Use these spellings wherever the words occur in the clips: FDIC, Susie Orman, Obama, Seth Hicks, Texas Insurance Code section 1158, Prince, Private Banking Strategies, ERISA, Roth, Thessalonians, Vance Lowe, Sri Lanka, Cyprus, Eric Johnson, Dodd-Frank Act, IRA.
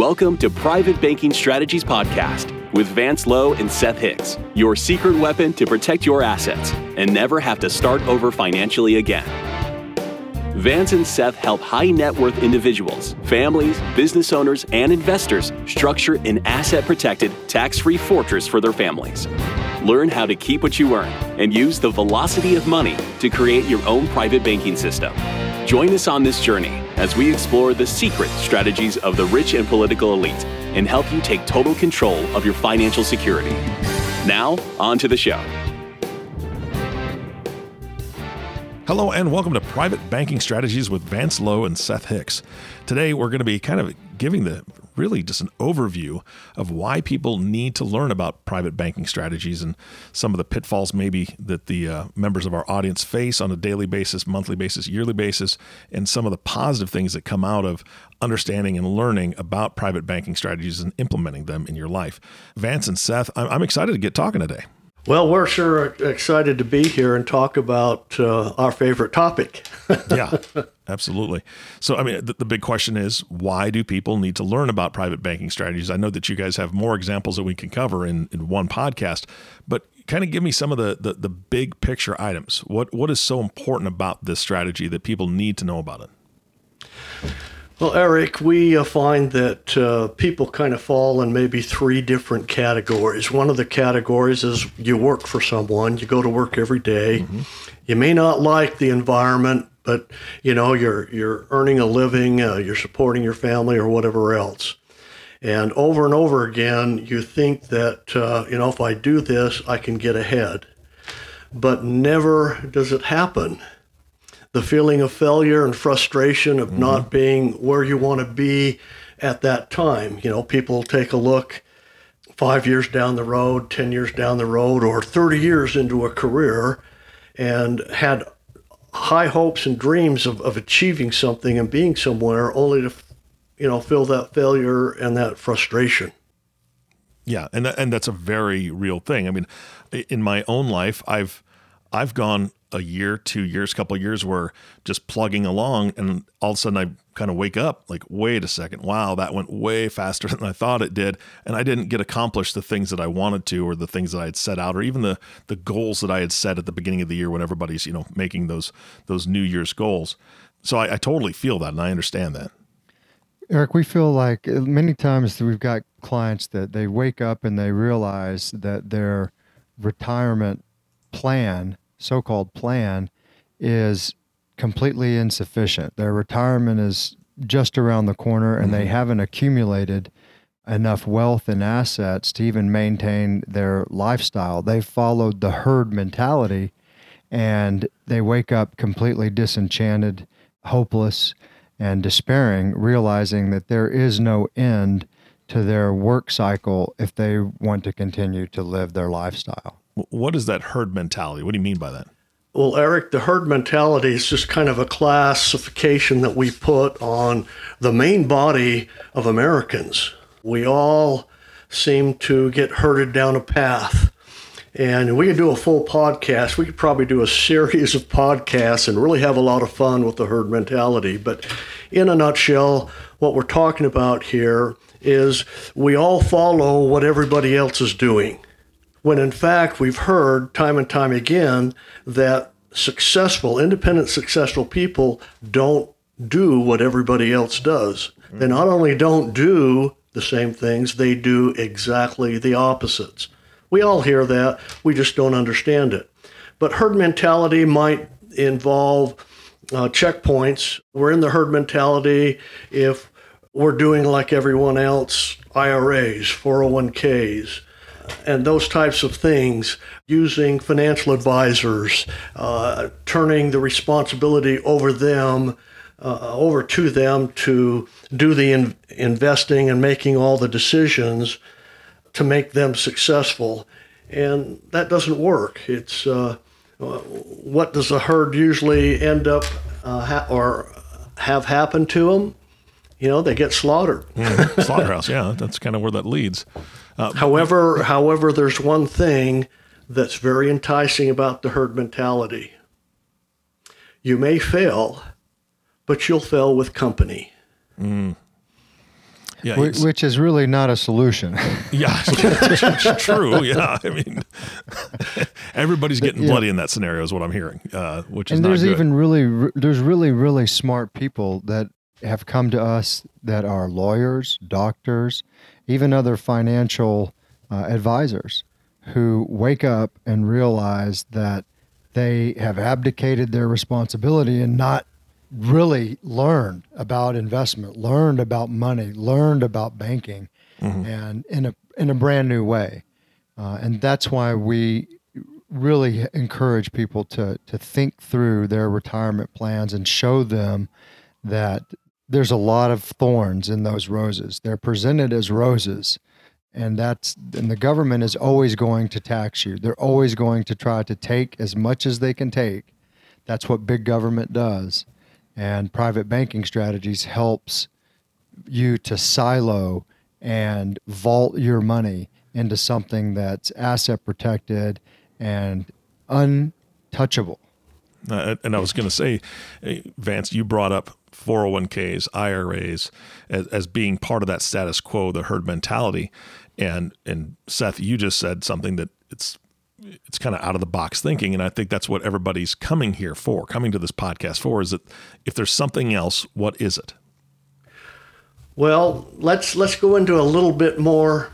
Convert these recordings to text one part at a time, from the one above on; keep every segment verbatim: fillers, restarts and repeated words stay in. Welcome to Private Banking Strategies Podcast with Vance Lowe and Seth Hicks, your secret weapon to protect your assets and never have to start over financially again. Vance and Seth help high net worth individuals, families, business owners, and investors structure an asset protected, tax-free fortress for their families. Learn how to keep what you earn and use the velocity of money to create your own private banking system. Join us on this journey as we explore the secret strategies of the rich and political elite and help you take total control of your financial security. Now, on to the show. Hello and welcome to Private Banking Strategies with Vance Lowe and Seth Hicks. Today, we're going to be kind of giving the really just an overview of why people need to learn about private banking strategies and some of the pitfalls maybe that the uh, members of our audience face on a daily basis, monthly basis, yearly basis, and some of the positive things that come out of understanding and learning about private banking strategies and implementing them in your life. Vance and Seth, I'm, I'm excited to get talking today. Well, we're sure excited to be here and talk about uh, our favorite topic. Yeah, absolutely. So, I mean, the, the big question is, why do people need to learn about private banking strategies? I know that you guys have more examples that we can cover in, in one podcast, but kind of give me some of the, the, the big picture items. What What is so important about this strategy that people need to know about it? Well, Eric, we uh, find that uh, people kind of fall in maybe three different categories. One of the categories is you work for someone, you go to work every day. Mm-hmm. You may not like the environment, but you know, you're you're earning a living, uh, you're supporting your family or whatever else. And over and over again, you think that, uh, you know, if I do this, I can get ahead. But never does it happen. The feeling of failure and frustration of mm-hmm. not being where you want to be at that time. You know, people take a look five years down the road, ten years down the road, or thirty years into a career and had high hopes and dreams of, of achieving something and being somewhere only to, you know, feel that failure and that frustration. Yeah. And, th- and that's a very real thing. I mean, in my own life, I've, I've gone a year, two years, couple of years where just plugging along and all of a sudden I kind of wake up like, wait a second, wow, that went way faster than I thought it did. And I didn't get accomplished the things that I wanted to, or the things that I had set out, or even the the goals that I had set at the beginning of the year when everybody's, you know, making those those New Year's goals. So I, I totally feel that and I understand that. Eric, we feel like many times we've got clients that they wake up and they realize that their retirement plan, so-called plan, is completely insufficient. Their retirement is just around the corner and mm-hmm. they haven't accumulated enough wealth and assets to even maintain their lifestyle. They followed the herd mentality and they wake up completely disenchanted, hopeless, and despairing, realizing that there is no end to their work cycle if they want to continue to live their lifestyle. What is that herd mentality? What do you mean by that? Well, Eric, the herd mentality is just kind of a classification that we put on the main body of Americans. We all seem to get herded down a path. And we could do a full podcast. We could probably do a series of podcasts and really have a lot of fun with the herd mentality. But in a nutshell, what we're talking about here is we all follow what everybody else is doing. When in fact, we've heard time and time again that successful, independent, successful people don't do what everybody else does. Mm-hmm. They not only don't do the same things, they do exactly the opposites. We all hear that. We just don't understand it. But herd mentality might involve uh, checkpoints. We're in the herd mentality if we're doing like everyone else, I R As, four oh one k's. And those types of things, using financial advisors, uh, turning the responsibility over them, uh, over to them to do the in- investing and making all the decisions to make them successful. And that doesn't work. It's uh, what does the herd usually end up uh, ha- or have happen to them? You know, they get slaughtered. Yeah, slaughterhouse, yeah. That's kind of where that leads. Uh, however, however, there's one thing that's very enticing about the herd mentality. You may fail, but you'll fail with company. Mm. Yeah, Wh- which is really not a solution. Yeah, true. Yeah, I mean, everybody's getting yeah. bloody in that scenario is what I'm hearing, uh, which is and not there's good. Even really there's really really smart people that have come to us that are lawyers, doctors, even other financial uh, advisors who wake up and realize that they have abdicated their responsibility and not really learned about investment, learned about money, learned about banking, mm-hmm. and in a in a brand new way. Uh, and that's why we really encourage people to to think through their retirement plans and show them that there's a lot of thorns in those roses. They're presented as roses. And that's and the government is always going to tax you. They're always going to try to take as much as they can take. That's what big government does. And private banking strategies helps you to silo and vault your money into something that's asset protected and untouchable. Uh, and I was going to say, Vance, you brought up four oh one k's, I R As as, as being part of that status quo, the herd mentality. And and Seth, you just said something that it's it's kind of out of the box thinking. And I think that's what everybody's coming here for, coming to this podcast for, is that if there's something else, what is it? Well, let's let's go into a little bit more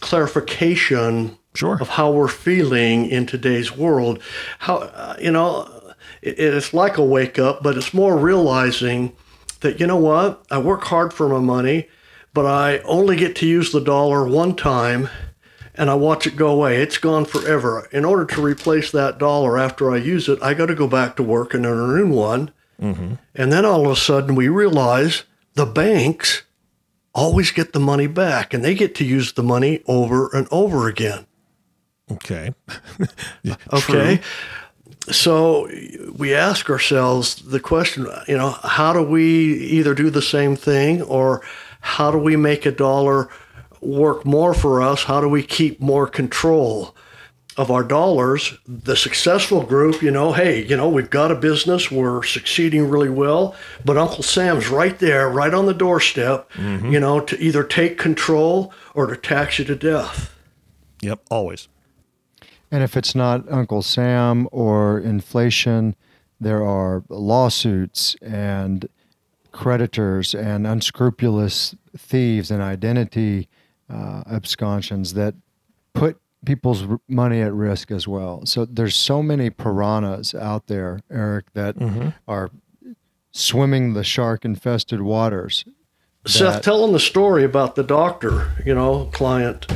clarification sure. of how we're feeling in today's world. How, uh, you know, it's like a wake up, but it's more realizing that, you know what, I work hard for my money, but I only get to use the dollar one time and I watch it go away. It's gone forever. In order to replace that dollar after I use it, I got to go back to work and earn a new one. Mm-hmm. And then all of a sudden we realize the banks always get the money back and they get to use the money over and over again. Okay. yeah, okay. True. So we ask ourselves the question, you know, how do we either do the same thing or how do we make a dollar work more for us? How do we keep more control of our dollars? The successful group, you know, hey, you know, we've got a business, we're succeeding really well, but Uncle Sam's right there, right on the doorstep, mm-hmm. you know, to either take control or to tax you to death. Yep, always. And if it's not Uncle Sam or inflation, there are lawsuits and creditors and unscrupulous thieves and identity uh, absconsions that put people's money at risk as well. So there's so many piranhas out there, Eric, that mm-hmm. are swimming the shark-infested waters. Seth, tell them the story about the doctor, you know, client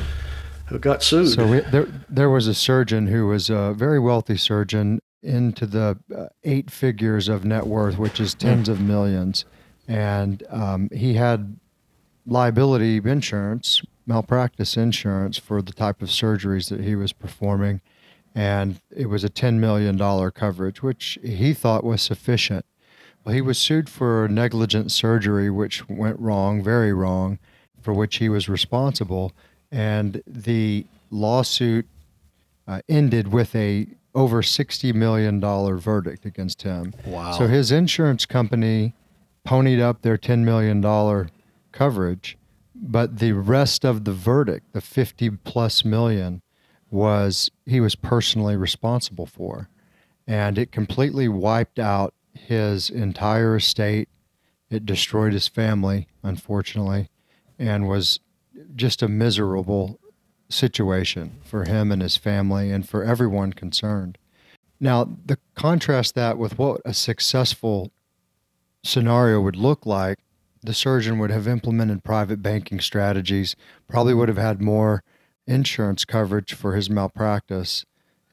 who got sued. So we, there, there was a surgeon who was a very wealthy surgeon into the eight figures of net worth, which is tens of millions. And um, he had liability insurance, malpractice insurance for the type of surgeries that he was performing. And it was a ten million dollars coverage, which he thought was sufficient. Well, he was sued for negligent surgery, which went wrong, very wrong, for which he was responsible. And the lawsuit uh, ended with a over sixty million dollars verdict against him. Wow. So his insurance company ponied up their ten million dollars coverage, but the rest of the verdict, the fifty plus million, was he was personally responsible for. And it completely wiped out his entire estate. It destroyed his family, unfortunately, and was just a miserable situation for him and his family and for everyone concerned. Now, the contrast that with what a successful scenario would look like, the surgeon would have implemented private banking strategies, probably would have had more insurance coverage for his malpractice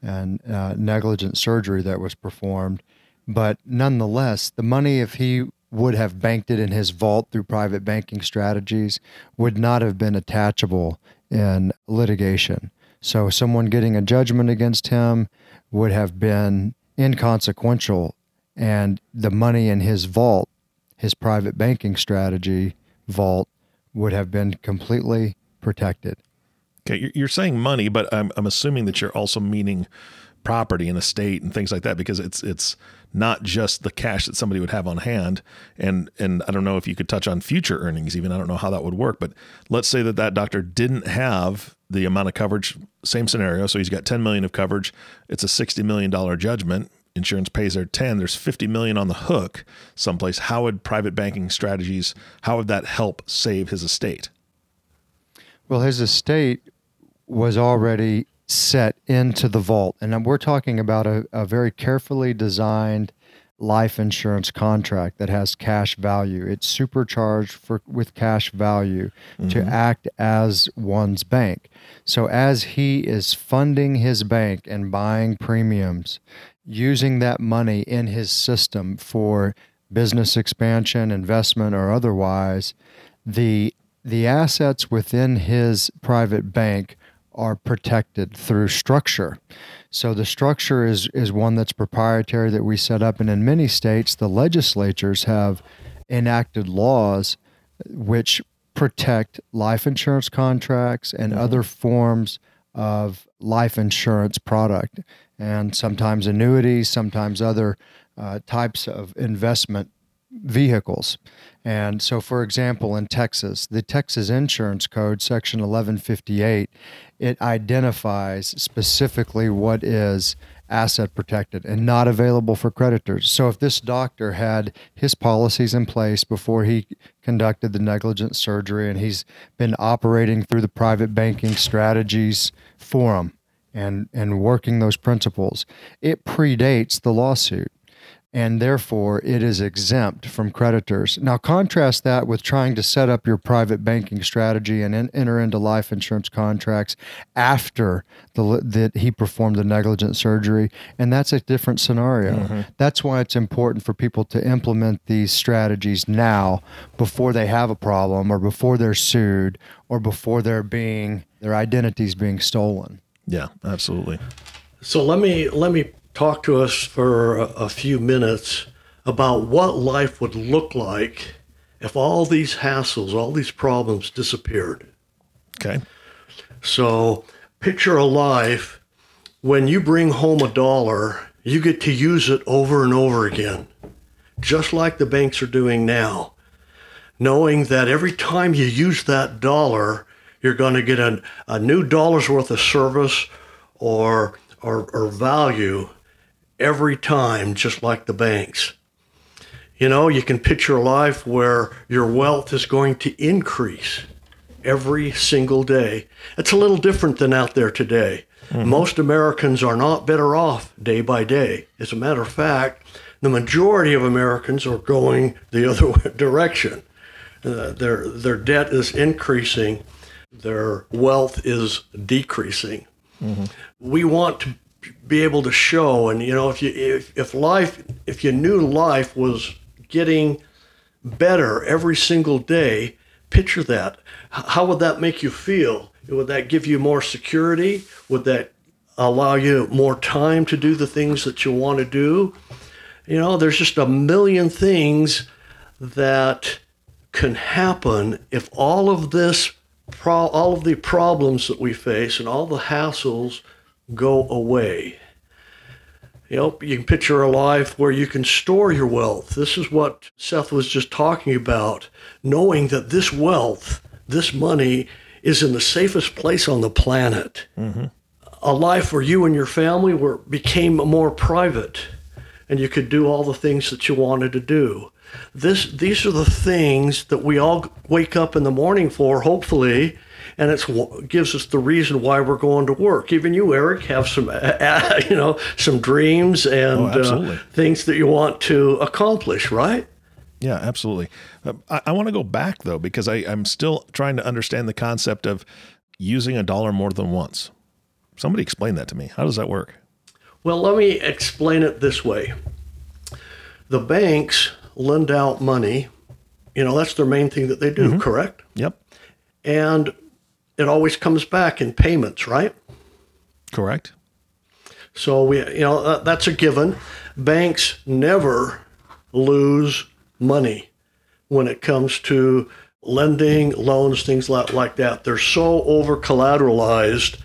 and uh, negligent surgery that was performed. But nonetheless, the money, if he would have banked it in his vault through private banking strategies, would not have been attachable in litigation. So someone getting a judgment against him would have been inconsequential, and the money in his vault, his private banking strategy vault, would have been completely protected. Okay, you're saying money, but I'm I'm assuming that you're also meaning property and estate and things like that, because it's it's not just the cash that somebody would have on hand. And and I don't know if you could touch on future earnings even. I don't know how that would work. But let's say that that doctor didn't have the amount of coverage, same scenario. So he's got ten million of coverage. It's a sixty million dollars judgment. Insurance pays their ten, there's fifty million on the hook someplace. How would private banking strategies, how would that help save his estate? Well, his estate was already set into the vault. And we're talking about a, a very carefully designed life insurance contract that has cash value. It's supercharged for with cash value mm-hmm. to act as one's bank. So as he is funding his bank and buying premiums, using that money in his system for business expansion, investment, or otherwise, the the assets within his private bank are protected through structure. So the structure is is one that's proprietary that we set up, and in many states, the legislatures have enacted laws which protect life insurance contracts and mm-hmm. other forms of life insurance product, and sometimes annuities, sometimes other uh, types of investment vehicles. And so, for example, in Texas, the Texas Insurance Code section eleven fifty-eight, it identifies specifically what is asset protected and not available for creditors. So if this doctor had his policies in place before he conducted the negligent surgery, and he's been operating through the private banking strategies forum and, and working those principles, it predates the lawsuit, and therefore it is exempt from creditors. Now contrast that with trying to set up your private banking strategy and in, enter into life insurance contracts after the, that he performed the negligent surgery, and that's a different scenario. Mm-hmm. That's why it's important for people to implement these strategies now before they have a problem, or before they're sued, or before they're being, their identity's being stolen. Yeah, absolutely. So let me let me talk to us for a few minutes about what life would look like if all these hassles, all these problems disappeared. Okay. So picture a life when you bring home a dollar, you get to use it over and over again, just like the banks are doing now, knowing that every time you use that dollar, you're going to get a, a new dollar's worth of service or or, or value every time, just like the banks. You know, you can picture a life where your wealth is going to increase every single day. It's a little different than out there today. Mm-hmm. Most Americans are not better off day by day. As a matter of fact, the majority of Americans are going the other direction. Uh, their, their debt is increasing. Their wealth is decreasing. Mm-hmm. We want to be able to show, and you know, if you if, if life, if you knew life was getting better every single day, picture that. How would that make you feel? Would that give you more security? Would that allow you more time to do the things that you want to do? You know, there's just a million things that can happen if all of this, Pro- all of the problems that we face and all the hassles go away. You know, you can picture a life where you can store your wealth. This is what Seth was just talking about, knowing that this wealth, this money, is in the safest place on the planet. Mm-hmm. A life where you and your family were became more private, and you could do all the things that you wanted to do. This, these are the things that we all wake up in the morning for, hopefully, and it's what gives us the reason why we're going to work. Even you, Eric, have some, uh, you know, some dreams and oh, uh, things that you want to accomplish, right? Yeah, absolutely. Uh, I, I want to go back though, because I, I'm still trying to understand the concept of using a dollar more than once. Somebody explain that to me. How does that work? Well, let me explain it this way. The banks lend out money. You know, that's their main thing that they do, mm-hmm. correct? Yep. And it always comes back in payments, right? Correct. So, we, you know, that's a given. Banks never lose money when it comes to lending, loans, things like that. They're so over-collateralized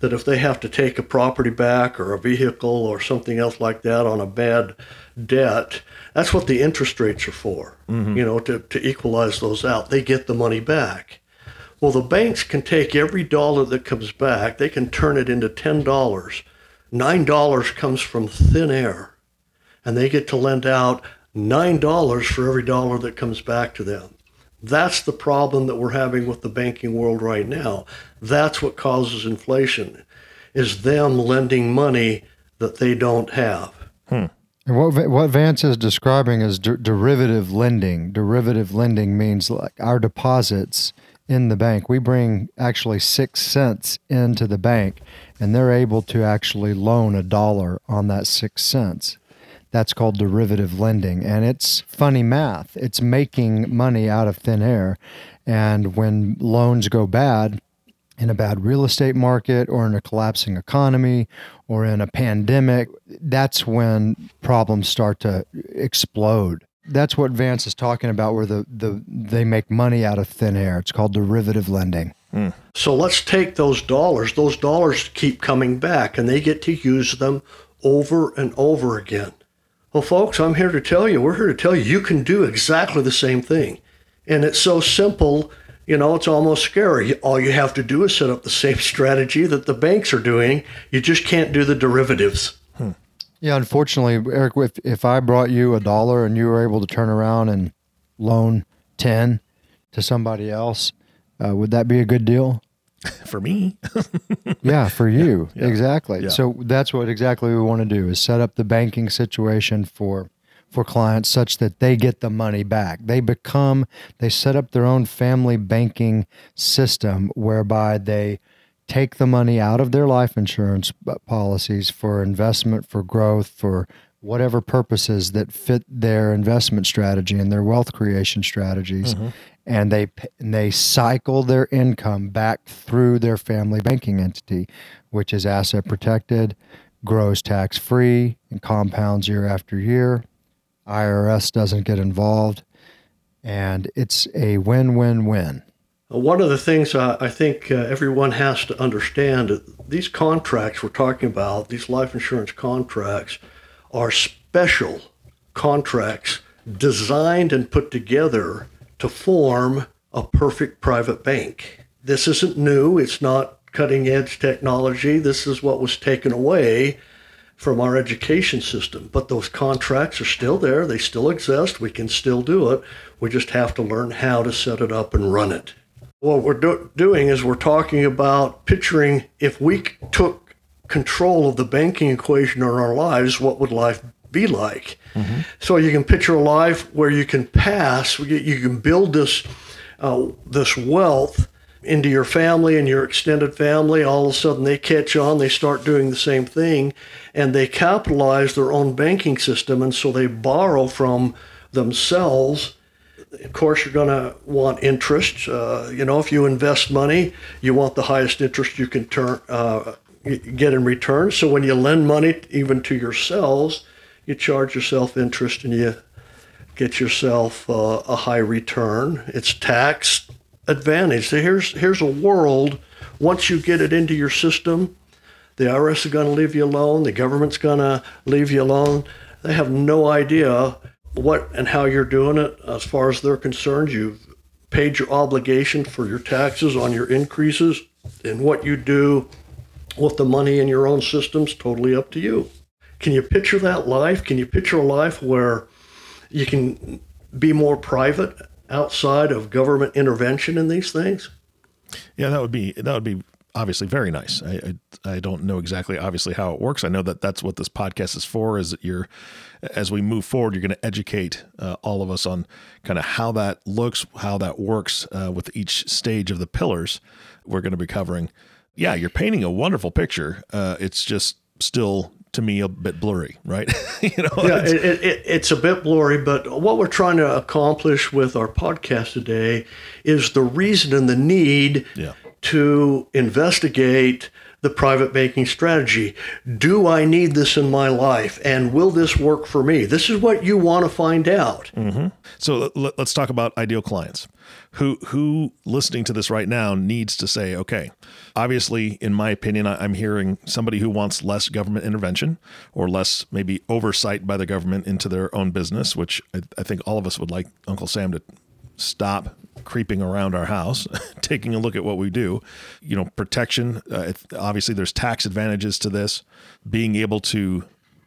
that if they have to take a property back or a vehicle or something else like that on a bad debt, that's what the interest rates are for, mm-hmm. you know, to, to equalize those out. They get the money back. Well, the banks can take every dollar that comes back. They can turn it into ten dollars. nine dollars comes from thin air, and they get to lend out nine dollars for every dollar that comes back to them. That's the problem that we're having with the banking world right now. That's what causes inflation, is them lending money that they don't have. Hmm. And what, what Vance is describing is de- derivative lending. Derivative lending means like our deposits in the bank. We bring actually six cents into the bank, and they're able to actually loan a dollar on that six cents. That's called derivative lending, and it's funny math. It's making money out of thin air, and when loans go bad in a bad real estate market or in a collapsing economy or in a pandemic, that's when problems start to explode. That's what Vance is talking about, where the, the they make money out of thin air. It's called derivative lending. Mm. So let's take those dollars. Those dollars keep coming back, and they get to use them over and over again. Well, folks, I'm here to tell you, we're here to tell you, you can do exactly the same thing. And it's so simple, you know, it's almost scary. All you have to do is set up the same strategy that the banks are doing. You just can't do the derivatives. Hmm. Yeah, unfortunately, Eric, if, if I brought you a dollar and you were able to turn around and loan ten to somebody else, uh, would that be a good deal? For me. Yeah, for you. Yeah, yeah, exactly. Yeah. So that's what exactly we want to do, is set up the banking situation for for clients such that they get the money back. They become, they set up their own family banking system whereby they take the money out of their life insurance policies for investment, for growth, for whatever purposes that fit their investment strategy and their wealth creation strategies. Mm-hmm. And they and they cycle their income back through their family banking entity, which is asset protected, grows tax-free, and compounds year after year. I R S doesn't get involved, and it's a win-win-win. One of the things I, I think uh, everyone has to understand, these contracts we're talking about, these life insurance contracts, are special contracts designed and put together to form a perfect private bank. This isn't new. It's not cutting edge technology. This is what was taken away from our education system. But those contracts are still there. They still exist. We can still do it. We just have to learn how to set it up and run it. What we're do- doing is we're talking about picturing, if we took control of the banking equation in our lives, what would life be? be like. Mm-hmm. So you can picture a life where you can pass, you can build this uh, this wealth into your family and your extended family. All of a sudden they catch on, they start doing the same thing, and they capitalize their own banking system, and so they borrow from themselves. Of course, you're going to want interest. Uh, you know, if you invest money, you want the highest interest you can turn uh, get in return. So when you lend money even to yourselves, you charge yourself interest and you get yourself uh, a high return. It's tax advantage. So here's here's a world, once you get it into your system, the I R S is going to leave you alone. The government's going to leave you alone. They have no idea what and how you're doing it. As far as they're concerned, you've paid your obligation for your taxes on your increases, and what you do with the money in your own system's totally up to you. Can you picture that life? Can you picture a life where you can be more private outside of government intervention in these things? Yeah, that would be that would be obviously very nice. I I, I don't know exactly obviously how it works. I know that that's what this podcast is for. Is that you're as we move forward, you're going to educate uh, all of us on kind of how that looks, how that works uh, with each stage of the pillars we're going to be covering. Yeah, you're painting a wonderful picture. Uh, it's just still, to me, a bit blurry, right? you know, yeah, it's, it, it, it's a bit blurry, but what we're trying to accomplish with our podcast today is the reason and the need yeah. to investigate the private banking strategy. Do I need this in my life? And will this work for me? This is what you want to find out. Mm-hmm. So let's talk about ideal clients. Who, who listening to this right now needs to say, okay, obviously, in my opinion, I'm hearing somebody who wants less government intervention or less maybe oversight by the government into their own business, which I, I think all of us would like Uncle Sam to stop creeping around our house, taking a look at what we do, you know, protection. Uh, obviously, there's tax advantages to this, being able to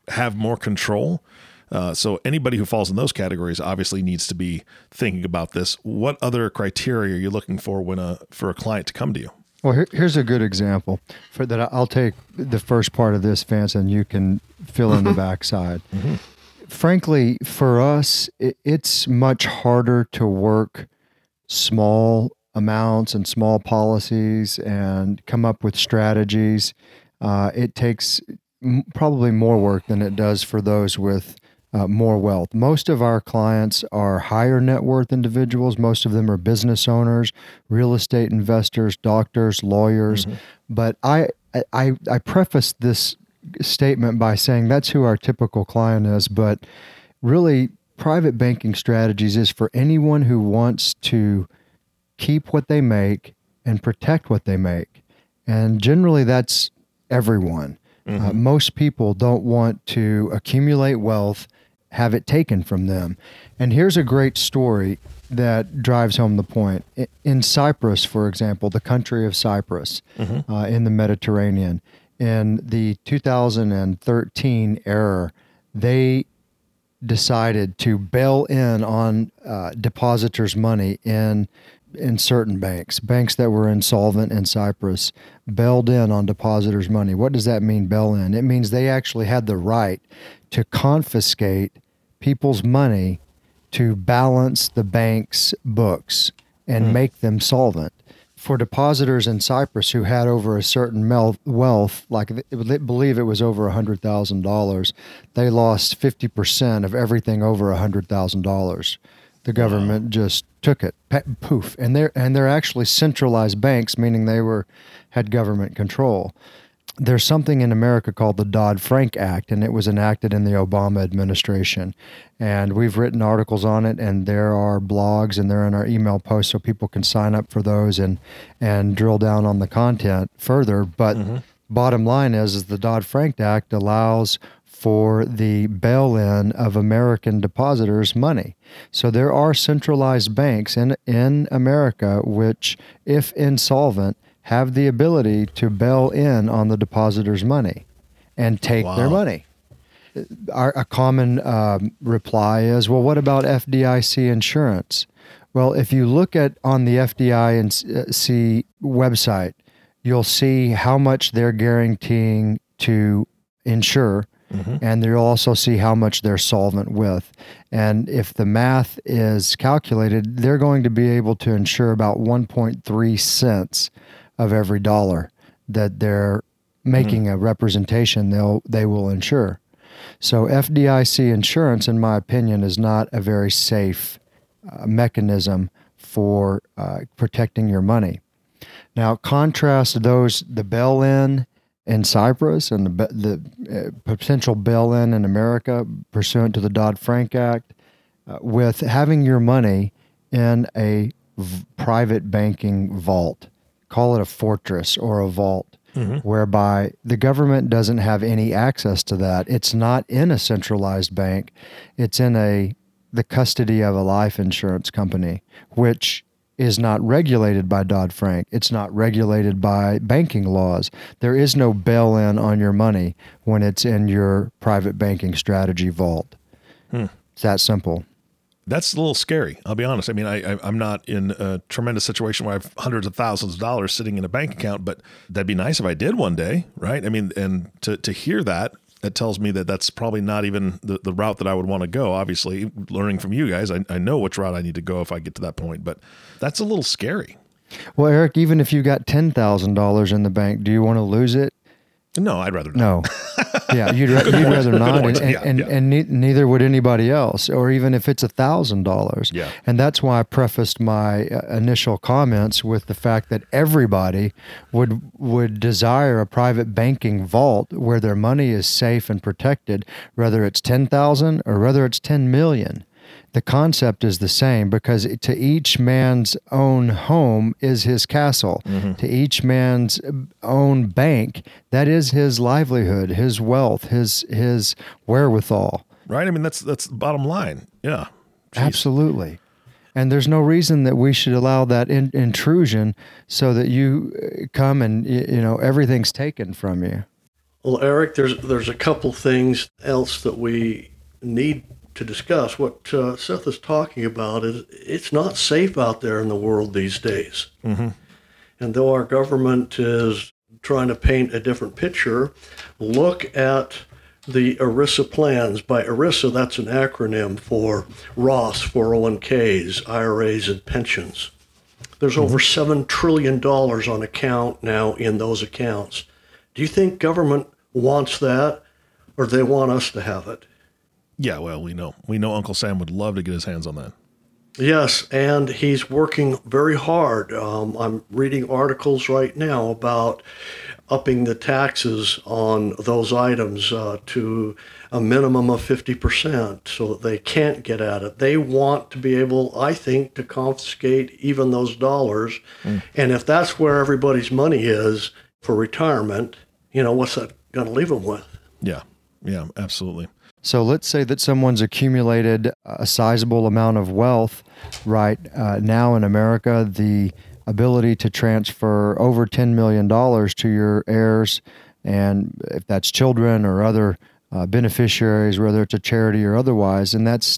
have more control. Uh, so anybody who falls in those categories obviously needs to be thinking about this. What other criteria are you looking for when a, for a client to come to you? Well, here, here's a good example for that. I'll take the first part of this, Vance, and you can fill in the backside. Mm-hmm. Frankly, for us, it's much harder to work small amounts and small policies and come up with strategies. Uh, it takes m- probably more work than it does for those with uh, more wealth. Most of our clients are higher net worth individuals. Most of them are business owners, real estate investors, doctors, lawyers. Mm-hmm. But I, I, I preface this statement by saying that's who our typical client is, but really private banking strategies is for anyone who wants to keep what they make and protect what they make. And generally that's everyone. Mm-hmm. Uh, most people don't want to accumulate wealth, have it taken from them. And here's a great story that drives home the point. In Cyprus, for example, the country of Cyprus, mm-hmm. uh, in the Mediterranean, in the two thousand thirteen era, they decided to bail in on uh, depositors' money in in certain banks, banks that were insolvent in Cyprus, bailed in on depositors' money. What does that mean, bail in? It means they actually had the right to confiscate people's money to balance the bank's books and mm. make them solvent. For depositors in Cyprus who had over a certain wealth, like they believe it was over one hundred thousand dollars, they lost fifty percent of everything over one hundred thousand dollars. The government wow. just took it, poof. And they're, and they're actually centralized banks, meaning they were had government control. There's something in America called the Dodd-Frank Act, and it was enacted in the Obama administration. And we've written articles on it, and there are blogs, and they're in our email posts, so people can sign up for those and and drill down on the content further. But mm-hmm. bottom line is, is the Dodd-Frank Act allows for the bail-in of American depositors' money. So there are centralized banks in in America which, if insolvent, have the ability to bail in on the depositors' money and take wow. their money. Our, a common um, reply is, well, what about F D I C insurance? Well, if you look at on the F D I C website, you'll see how much they're guaranteeing to insure, mm-hmm. and you'll also see how much they're solvent with. And if the math is calculated, they're going to be able to insure about one point three cents of every dollar that they're making mm-hmm. a representation, they'll they will insure. So F D I C insurance, in my opinion, is not a very safe uh, mechanism for uh, protecting your money. Now, contrast those the bail-in in Cyprus and the, the uh, potential bail-in in America pursuant to the Dodd-Frank Act uh, with having your money in a v- private banking vault. Call it a fortress or a vault, mm-hmm. whereby the government doesn't have any access to that. It's not in a centralized bank. It's in a the custody of a life insurance company, which is not regulated by Dodd-Frank. It's not regulated by banking laws. There is no bail-in on your money when it's in your private banking strategy vault. Hmm. It's that simple. That's a little scary. I'll be honest. I mean, I, I, I'm not in a tremendous situation where I have hundreds of thousands of dollars sitting in a bank account, but that'd be nice if I did one day, right? I mean, and to, to hear that, that tells me that that's probably not even the, the route that I would want to go. Obviously, learning from you guys, I, I know which route I need to go if I get to that point, but that's a little scary. Well, Eric, even if you got ten thousand dollars in the bank, do you want to lose it? No, I'd rather not. No. Yeah, you'd, ra- you'd rather not, and, and, yeah, and, yeah. and ne- neither would anybody else, or even if it's a thousand dollars. Yeah. And that's why I prefaced my uh, initial comments with the fact that everybody would would desire a private banking vault where their money is safe and protected, whether it's ten thousand dollars or whether it's ten million dollars. The concept is the same, because to each man's own home is his castle. Mm-hmm. To each man's own bank, that is his livelihood, his wealth, his his wherewithal. Right? I mean, that's that's the bottom line. Yeah. Jeez. Absolutely. And there's no reason that we should allow that in- intrusion so that you come and, you know, everything's taken from you. Well, Eric, there's there's a couple things else that we need to discuss. What uh, Seth is talking about is it's not safe out there in the world these days. Mm-hmm. And though our government is trying to paint a different picture, look at the ERISA plans. By ERISA, that's an acronym for Roths, four oh one k's, I R As, and pensions. There's mm-hmm. over seven trillion dollars on account now in those accounts. Do you think government wants that, or they want us to have it? Yeah, well, we know. We know Uncle Sam would love to get his hands on that. Yes, and he's working very hard. Um, I'm reading articles right now about upping the taxes on those items uh, to a minimum of fifty percent so that they can't get at it. They want to be able, I think, to confiscate even those dollars. Mm. And if that's where everybody's money is for retirement, you know, what's that going to leave them with? Yeah, yeah, absolutely. So let's say that someone's accumulated a sizable amount of wealth right uh, now in America. The ability to transfer over ten million dollars to your heirs, and if that's children or other uh, beneficiaries, whether it's a charity or otherwise, and that's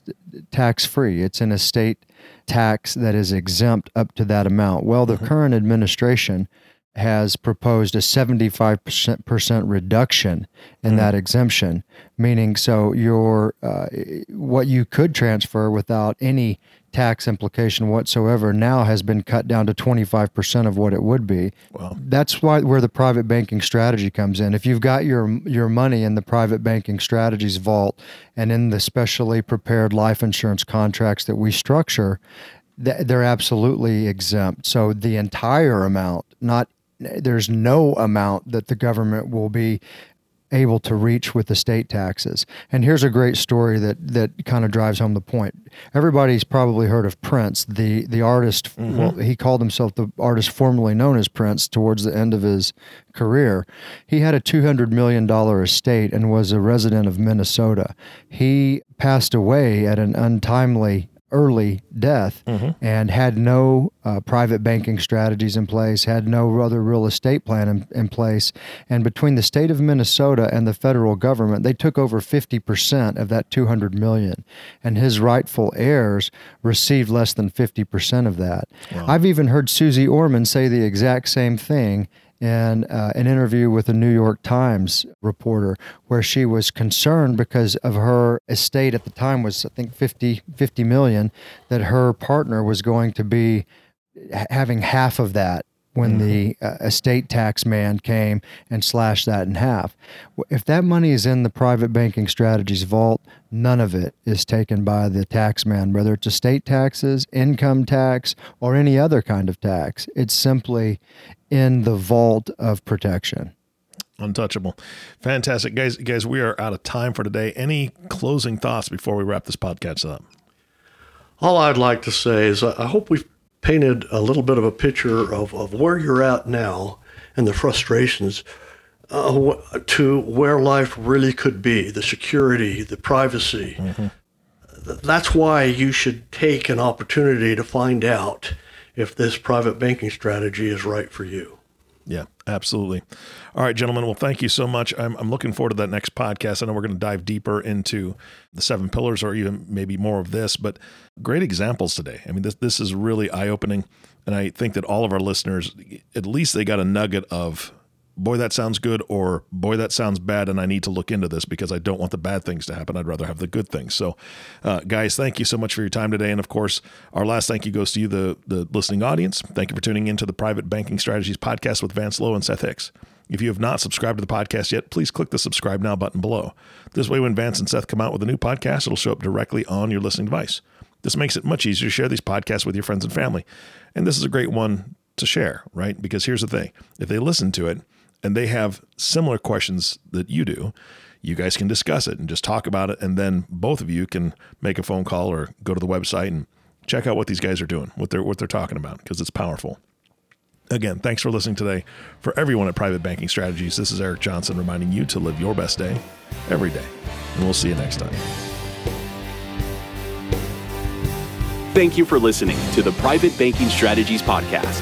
tax-free. It's an estate tax that is exempt up to that amount. Well, the mm-hmm. current administration has proposed a seventy-five percent reduction in mm-hmm. that exemption, meaning so your uh, what you could transfer without any tax implication whatsoever now has been cut down to twenty-five percent of what it would be. Wow. That's why where the private banking strategy comes in. If you've got your your money in the private banking strategies vault and in the specially prepared life insurance contracts that we structure, th- they're absolutely exempt. So the entire amount, not there's no amount that the government will be able to reach with estate taxes. And here's a great story that, that kind of drives home the point. Everybody's probably heard of Prince, the, the artist. Mm-hmm. Well, he called himself the artist formerly known as Prince towards the end of his career. He had a two hundred million dollars estate and was a resident of Minnesota. He passed away at an untimely early death mm-hmm. and had no uh, private banking strategies in place, had no other real estate plan in, in place. And between the state of Minnesota and the federal government, they took over fifty percent of that two hundred million dollars, and his rightful heirs received less than fifty percent of that. Wow. I've even heard Susie Orman say the exact same thing in uh, an interview with a New York Times reporter, where she was concerned because of her estate at the time was, I think, fifty million, that her partner was going to be ha- having half of that when mm-hmm. the uh, estate tax man came and slashed that in half. If that money is in the private banking strategies vault, none of it is taken by the tax man, whether it's estate taxes, income tax, or any other kind of tax. It's simply in the vault of protection. Untouchable. Fantastic. Guys, guys, we are out of time for today. Any closing thoughts before we wrap this podcast up? All I'd like to say is I hope we've painted a little bit of a picture of, of where you're at now and the frustrations uh, to where life really could be, the security, the privacy. Mm-hmm. That's why you should take an opportunity to find out if this private banking strategy is right for you. Yeah, absolutely. All right, gentlemen. Well, thank you so much. I'm I'm looking forward to that next podcast. I know we're going to dive deeper into the seven pillars, or even maybe more of this, but great examples today. I mean, this this is really eye-opening. And I think that all of our listeners, at least they got a nugget of, boy, that sounds good, or boy, that sounds bad, and I need to look into this because I don't want the bad things to happen. I'd rather have the good things. So uh, guys, thank you so much for your time today. And of course, our last thank you goes to you, the, the listening audience. Thank you for tuning into the Private Banking Strategies podcast with Vance Lowe and Seth Hicks. If you have not subscribed to the podcast yet, please click the subscribe now button below. This way, when Vance and Seth come out with a new podcast, it'll show up directly on your listening device. This makes it much easier to share these podcasts with your friends and family. And this is a great one to share, right? Because here's the thing. If they listen to it and they have similar questions that you do, you guys can discuss it and just talk about it. And then both of you can make a phone call or go to the website and check out what these guys are doing, what they're what they're talking about, because it's powerful. Again, thanks for listening today. For everyone at Private Banking Strategies, this is Eric Johnson reminding you to live your best day every day. And we'll see you next time. Thank you for listening to the Private Banking Strategies podcast.